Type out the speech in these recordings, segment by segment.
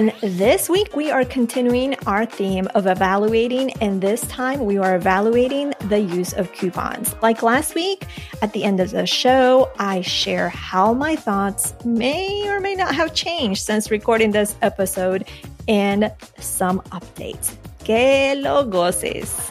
And this week, we are continuing our theme of evaluating, and this time we are evaluating the use of coupons. Like last week, at the end of the show, I share how my thoughts may or may not have changed since recording this episode and some updates. Que lo goces!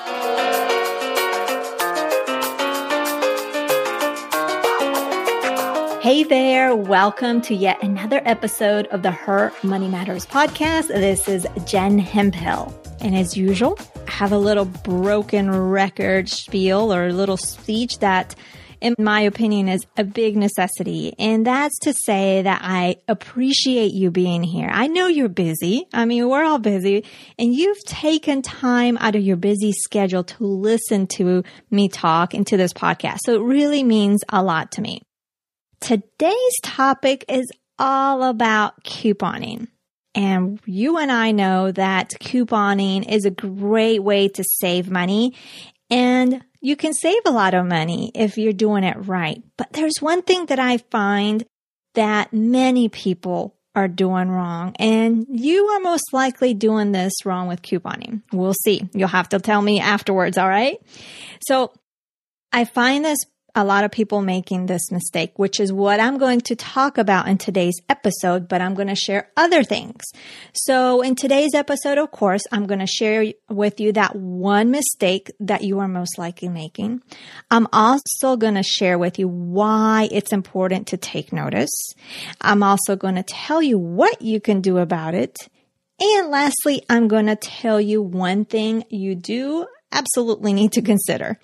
Hey there, welcome to yet another episode of the Her Money Matters podcast. This is Jen Hemphill. And as usual, I have a little broken record spiel or a little speech that, in my opinion, is a big necessity. And that's to say that I appreciate you being here. I know you're busy. I mean, we're all busy. And you've taken time out of your busy schedule to listen to me talk and to this podcast. So it really means a lot to me. Today's topic is all about couponing. And you and I know that couponing is a great way to save money. And you can save a lot of money if you're doing it right. But there's one thing that I find that many people are doing wrong. And you are most likely doing this wrong with couponing. We'll see. You'll have to tell me afterwards, all right? So I find this a lot of people making this mistake, which is what I'm going to talk about in today's episode, but I'm going to share other things. So in today's episode, of course, I'm going to share with you that one mistake that you are most likely making. I'm also going to share with you why it's important to take notice. I'm also going to tell you what you can do about it. And lastly, I'm going to tell you one thing you do absolutely need to consider.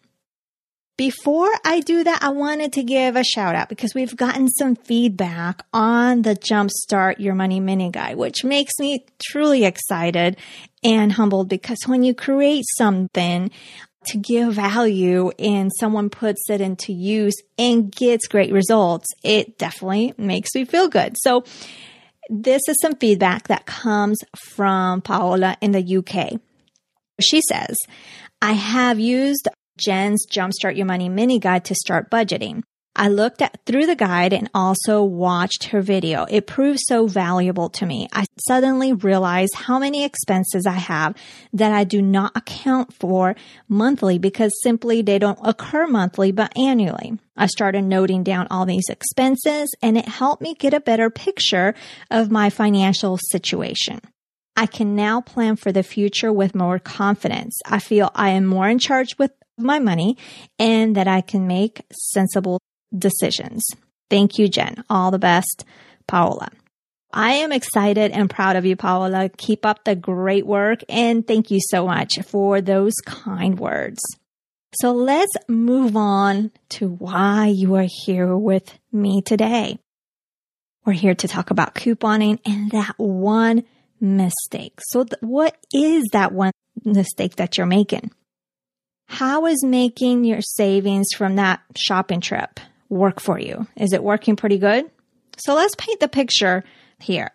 Before I do that, I wanted to give a shout out because we've gotten some feedback on the Jumpstart Your Money Mini Guide, which makes me truly excited and humbled because when you create something to give value and someone puts it into use and gets great results, it definitely makes me feel good. So this is some feedback that comes from Paola in the UK. She says, I have used Jen's Jumpstart Your Money Mini Guide to start budgeting. I looked through the guide and also watched her video. It proved so valuable to me. I suddenly realized how many expenses I have that I do not account for monthly because simply they don't occur monthly but annually. I started noting down all these expenses and it helped me get a better picture of my financial situation. I can now plan for the future with more confidence. I feel I am more in charge with my money and that I can make sensible decisions. Thank you, Jen. All the best, Paola. I am excited and proud of you, Paola. Keep up the great work and thank you so much for those kind words. So let's move on to why you are here with me today. We're here to talk about couponing and that one mistake. So what is that one mistake that you're making? How is making your savings from that shopping trip work for you? Is it working pretty good? So let's paint the picture here.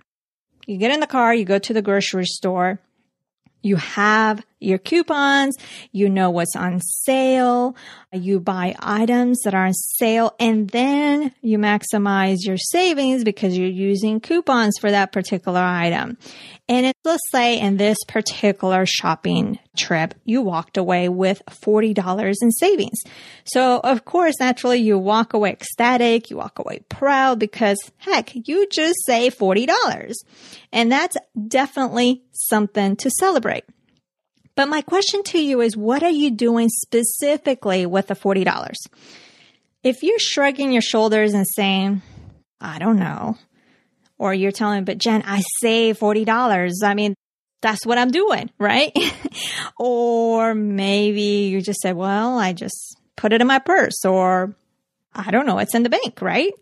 You get in the car, you go to the grocery store, you have your coupons, you know what's on sale, you buy items that are on sale, and then you maximize your savings because you're using coupons for that particular item. And let's say in this particular shopping trip, you walked away with $40 in savings. So of course, naturally, you walk away ecstatic, you walk away proud because heck, you just saved $40. And that's definitely something to celebrate. But my question to you is, what are you doing specifically with the $40? If you're shrugging your shoulders and saying, I don't know, or you're telling, but Jen, I save $40. I mean, that's what I'm doing, right? Or maybe you just said, well, I just put it in my purse, or I don't know, it's in the bank, right?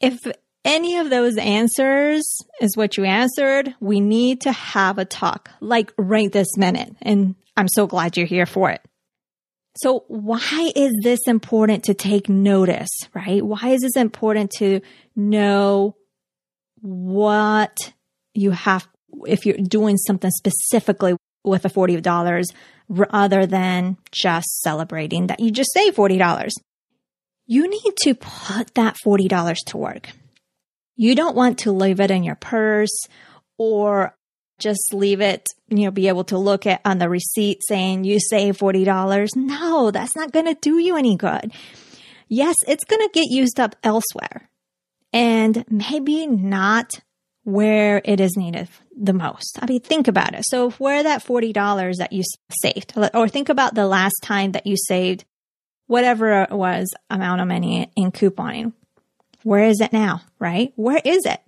If any of those answers is what you answered, we need to have a talk, like right this minute. And I'm so glad you're here for it. So why is this important to take notice, right? Why is this important to know what you have if you're doing something specifically with the $40 other than just celebrating that you just saved $40? You need to put that $40 to work. You don't want to leave it in your purse or just leave it, be able to look at on the receipt saying you saved $40. No, that's not going to do you any good. Yes, it's going to get used up elsewhere and maybe not where it is needed the most. I mean, think about it. So where that $40 that you saved, or think about the last time that you saved whatever it was amount of money in couponing. Where is it now, right? Where is it?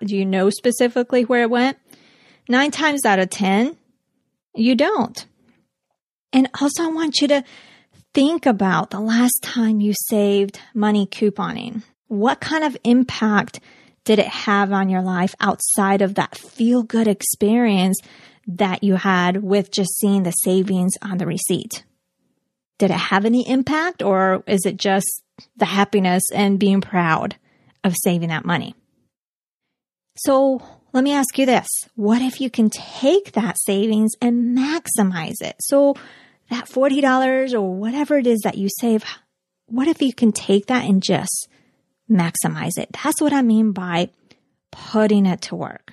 Do you know specifically where it went? 9 times out of 10, you don't. And also I want you to think about the last time you saved money couponing. What kind of impact did it have on your life outside of that feel-good experience that you had with just seeing the savings on the receipt? Did it have any impact, or is it just the happiness and being proud of saving that money? So let me ask you this. What if you can take that savings and maximize it? So that $40 or whatever it is that you save, what if you can take that and just maximize it? That's what I mean by putting it to work.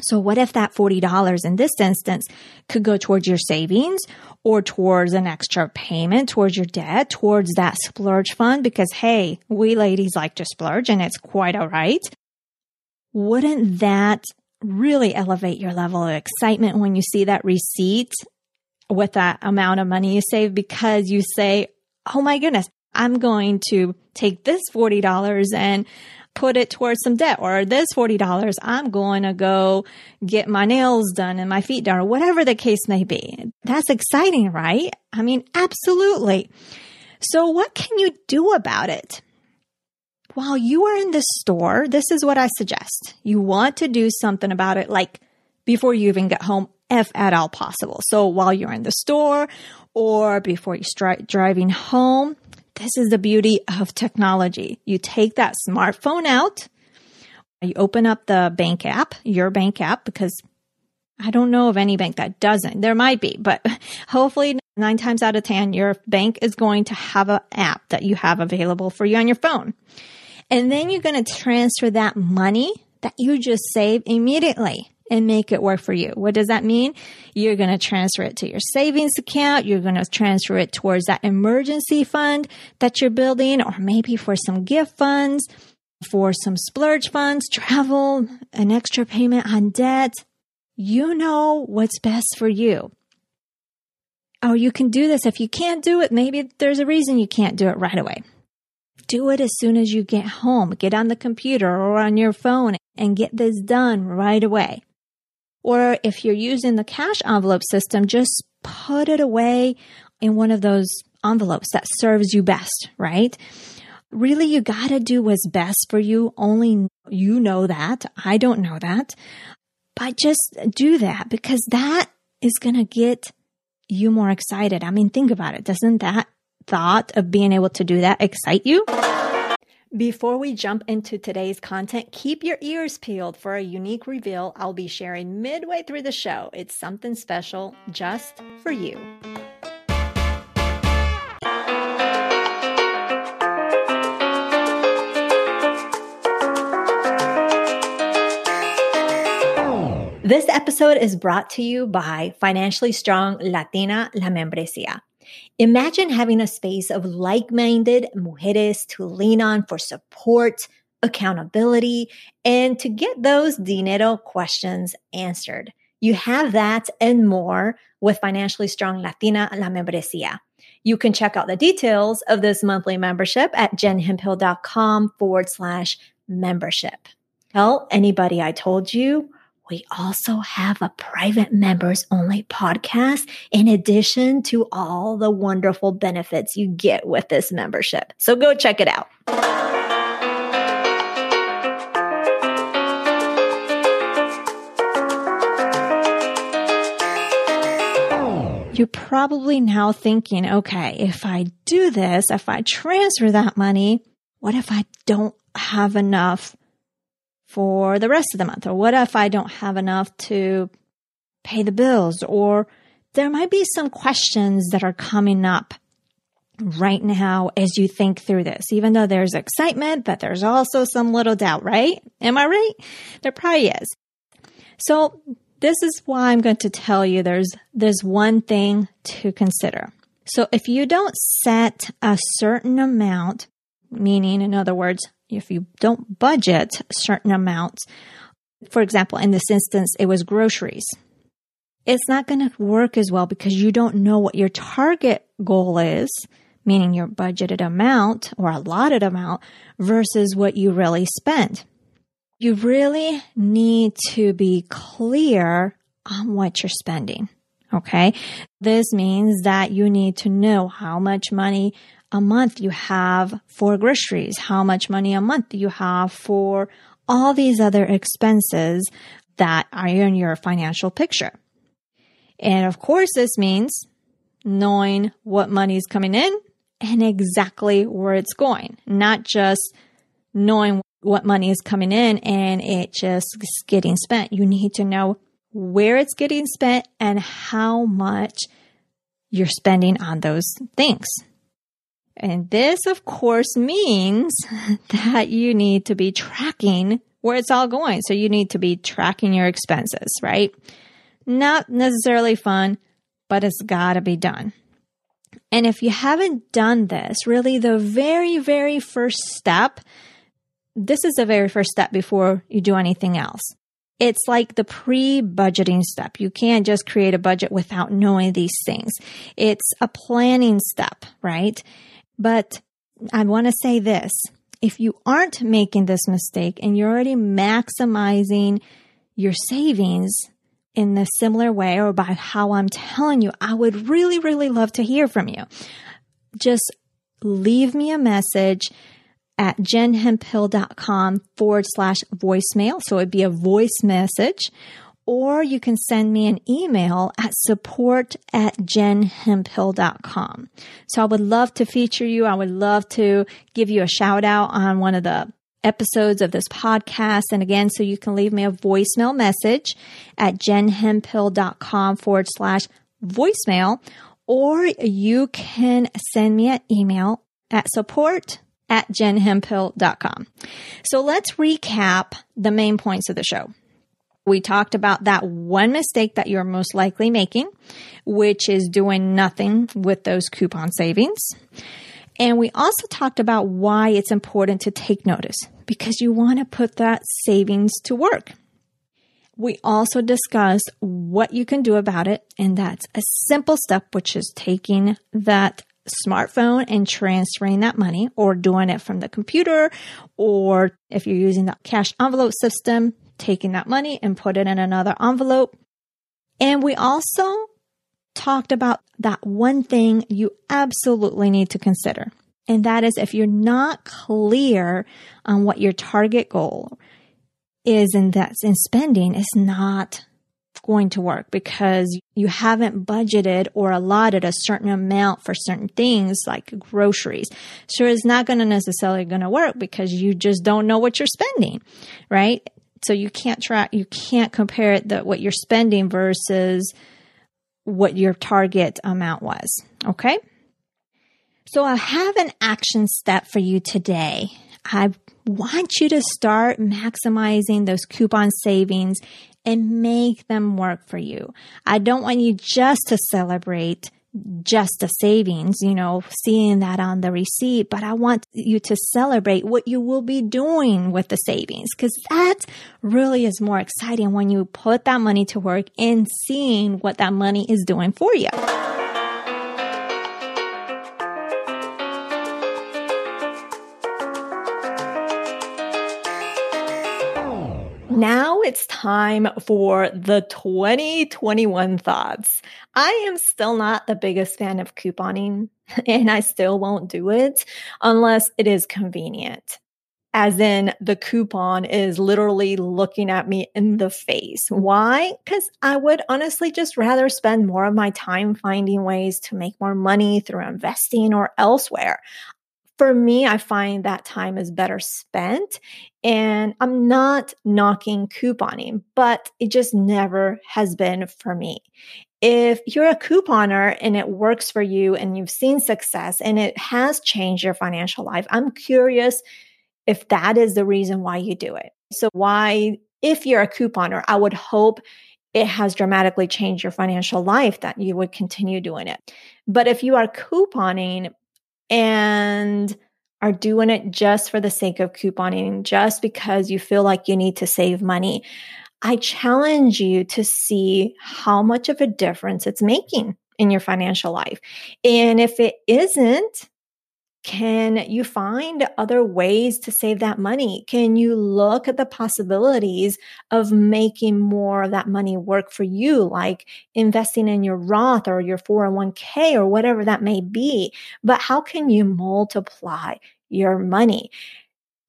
So what if that $40 in this instance could go towards your savings or towards an extra payment, towards your debt, towards that splurge fund? Because hey, we ladies like to splurge and it's quite all right. Wouldn't that really elevate your level of excitement when you see that receipt with that amount of money you save, because you say, oh my goodness, I'm going to take this $40 and put it towards some debt, or this $40, I'm going to go get my nails done and my feet done, or whatever the case may be. That's exciting, right? I mean, absolutely. So what can you do about it? While you are in the store, this is what I suggest. You want to do something about it, like before you even get home, if at all possible. So while you're in the store or before you start driving home, this is the beauty of technology. You take that smartphone out, you open up the bank app, your bank app, because I don't know of any bank that doesn't. There might be, but hopefully 9 times out of 10, your bank is going to have an app that you have available for you on your phone. And then you're going to transfer that money that you just saved immediately and make it work for you. What does that mean? You're going to transfer it to your savings account. You're going to transfer it towards that emergency fund that you're building, or maybe for some gift funds, for some splurge funds, travel, an extra payment on debt. You know what's best for you. Or you can do this. If you can't do it, maybe there's a reason you can't do it right away. Do it as soon as you get home. Get on the computer or on your phone and get this done right away. Or if you're using the cash envelope system, just put it away in one of those envelopes that serves you best, right? Really, you got to do what's best for you. Only you know that. I don't know that. But just do that, because that is going to get you more excited. I mean, think about it. Doesn't that thought of being able to do that excite you? Before we jump into today's content, keep your ears peeled for a unique reveal I'll be sharing midway through the show. It's something special just for you. This episode is brought to you by Financially Strong Latina La Membresía. Imagine having a space of like-minded mujeres to lean on for support, accountability, and to get those dinero questions answered. You have that and more with Financially Strong Latina La Membresía. You can check out the details of this monthly membership at jenhemphill.com/membership. Tell anybody I told you. We also have a private members-only podcast in addition to all the wonderful benefits you get with this membership. So go check it out. You're probably now thinking, okay, if I do this, if I transfer that money, what if I don't have enough for the rest of the month? Or what if I don't have enough to pay the bills? Or there might be some questions that are coming up right now as you think through this, even though there's excitement, but there's also some little doubt, right? Am I right? There probably is. So this is why I'm going to tell you there's one thing to consider. So if you don't set a certain amount, meaning, in other words, if you don't budget certain amounts, for example, in this instance, it was groceries, it's not going to work as well because you don't know what your target goal is, meaning your budgeted amount or allotted amount versus what you really spend. You really need to be clear on what you're spending, okay? This means that you need to know how much money a month you have for groceries, how much money a month you have for all these other expenses that are in your financial picture. And of course, this means knowing what money is coming in and exactly where it's going, not just knowing what money is coming in and it just is getting spent. You need to know where it's getting spent and how much you're spending on those things. And this, of course, means that you need to be tracking where it's all going. So you need to be tracking your expenses, right? Not necessarily fun, but it's got to be done. And if you haven't done this, really the very, very first step, this is the very first step before you do anything else. It's like the pre-budgeting step. You can't just create a budget without knowing these things. It's a planning step, right? But I want to say this, if you aren't making this mistake and you're already maximizing your savings in a similar way or by how I'm telling you, I would really, really love to hear from you. Just leave me a message at jenhemphill.com/voicemail. So it'd be a voice message, or you can send me an email at support@jenhemphill.com. So I would love to feature you. I would love to give you a shout out on one of the episodes of this podcast. And again, so you can leave me a voicemail message at jenhemphill.com/voicemail, or you can send me an email at support@jenhemphill.com. So let's recap the main points of the show. We talked about that one mistake that you're most likely making, which is doing nothing with those coupon savings. And we also talked about why it's important to take notice, because you want to put that savings to work. We also discussed what you can do about it, and that's a simple step, which is taking that smartphone and transferring that money, or doing it from the computer, or if you're using the cash envelope system, taking that money and put it in another envelope. And we also talked about that one thing you absolutely need to consider. And that is, if you're not clear on what your target goal is and that's in spending, it's not going to work because you haven't budgeted or allotted a certain amount for certain things like groceries. So it's not going to necessarily going to work because you just don't know what you're spending, right? So you can't track, you can't compare it that what you're spending versus what your target amount was. Okay. So I have an action step for you today. I want you to start maximizing those coupon savings and make them work for you. I don't want you just to celebrate just the savings, you know, seeing that on the receipt, but I want you to celebrate what you will be doing with the savings, because that really is more exciting when you put that money to work and seeing what that money is doing for you. Now it's time for the 2021 thoughts. I am still not the biggest fan of couponing, and I still won't do it unless it is convenient. as in the coupon is literally looking at me in the face. Why? Because I would honestly just rather spend more of my time finding ways to make more money through investing or elsewhere. For me, I find that time is better spent, and I'm not knocking couponing, but it just never has been for me. If you're a couponer and it works for you and you've seen success and it has changed your financial life, I'm curious if that is the reason why you do it. So why, if you're a couponer, I would hope it has dramatically changed your financial life that you would continue doing it. But if you are couponing and are doing it just for the sake of couponing, just because you feel like you need to save money, I challenge you to see how much of a difference it's making in your financial life. And if it isn't, can you find other ways to save that money? Can you look at the possibilities of making more of that money work for you, like investing in your Roth or your 401k or whatever that may be? But how can you multiply your money?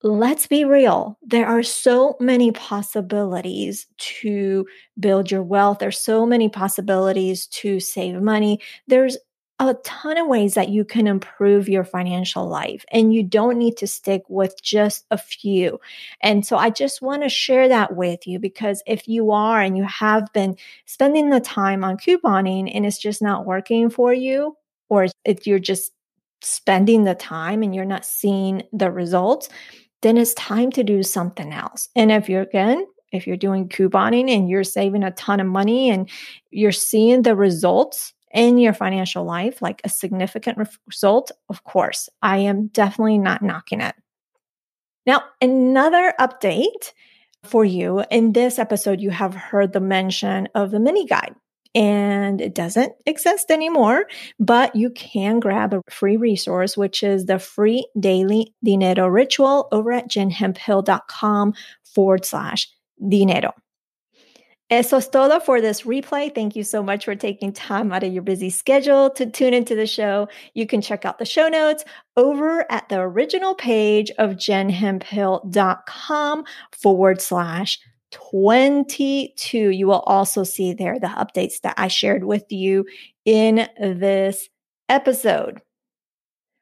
Let's be real. There are so many possibilities to build your wealth. There's so many possibilities to save money. There's a ton of ways that you can improve your financial life, and you don't need to stick with just a few. And so I just want to share that with you, because if you are and you have been spending the time on couponing and it's just not working for you, or if you're just spending the time and you're not seeing the results, then it's time to do something else. And if you're doing couponing and you're saving a ton of money and you're seeing the results in your financial life, like a significant result, of course, I am definitely not knocking it. Now, another update for you. In this episode, you have heard the mention of the mini guide, and it doesn't exist anymore, but you can grab a free resource, which is the free daily dinero ritual over at jenhemphill.com/dinero. Eso es todo for this replay. Thank you so much for taking time out of your busy schedule to tune into the show. You can check out the show notes over at the original page of jenhemphill.com/22. You will also see there the updates that I shared with you in this episode.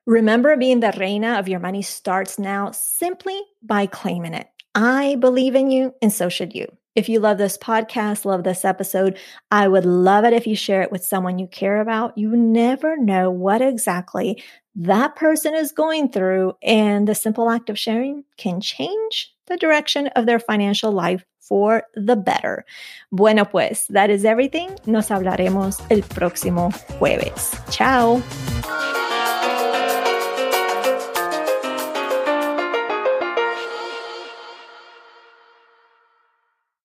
Remember, being the reina of your money starts now simply by claiming it. I believe in you, and so should you. If you love this podcast, love this episode, I would love it if you share it with someone you care about. You never know what exactly that person is going through, and the simple act of sharing can change the direction of their financial life for the better. Bueno, pues, that is everything. Nos hablaremos el próximo jueves. Chao.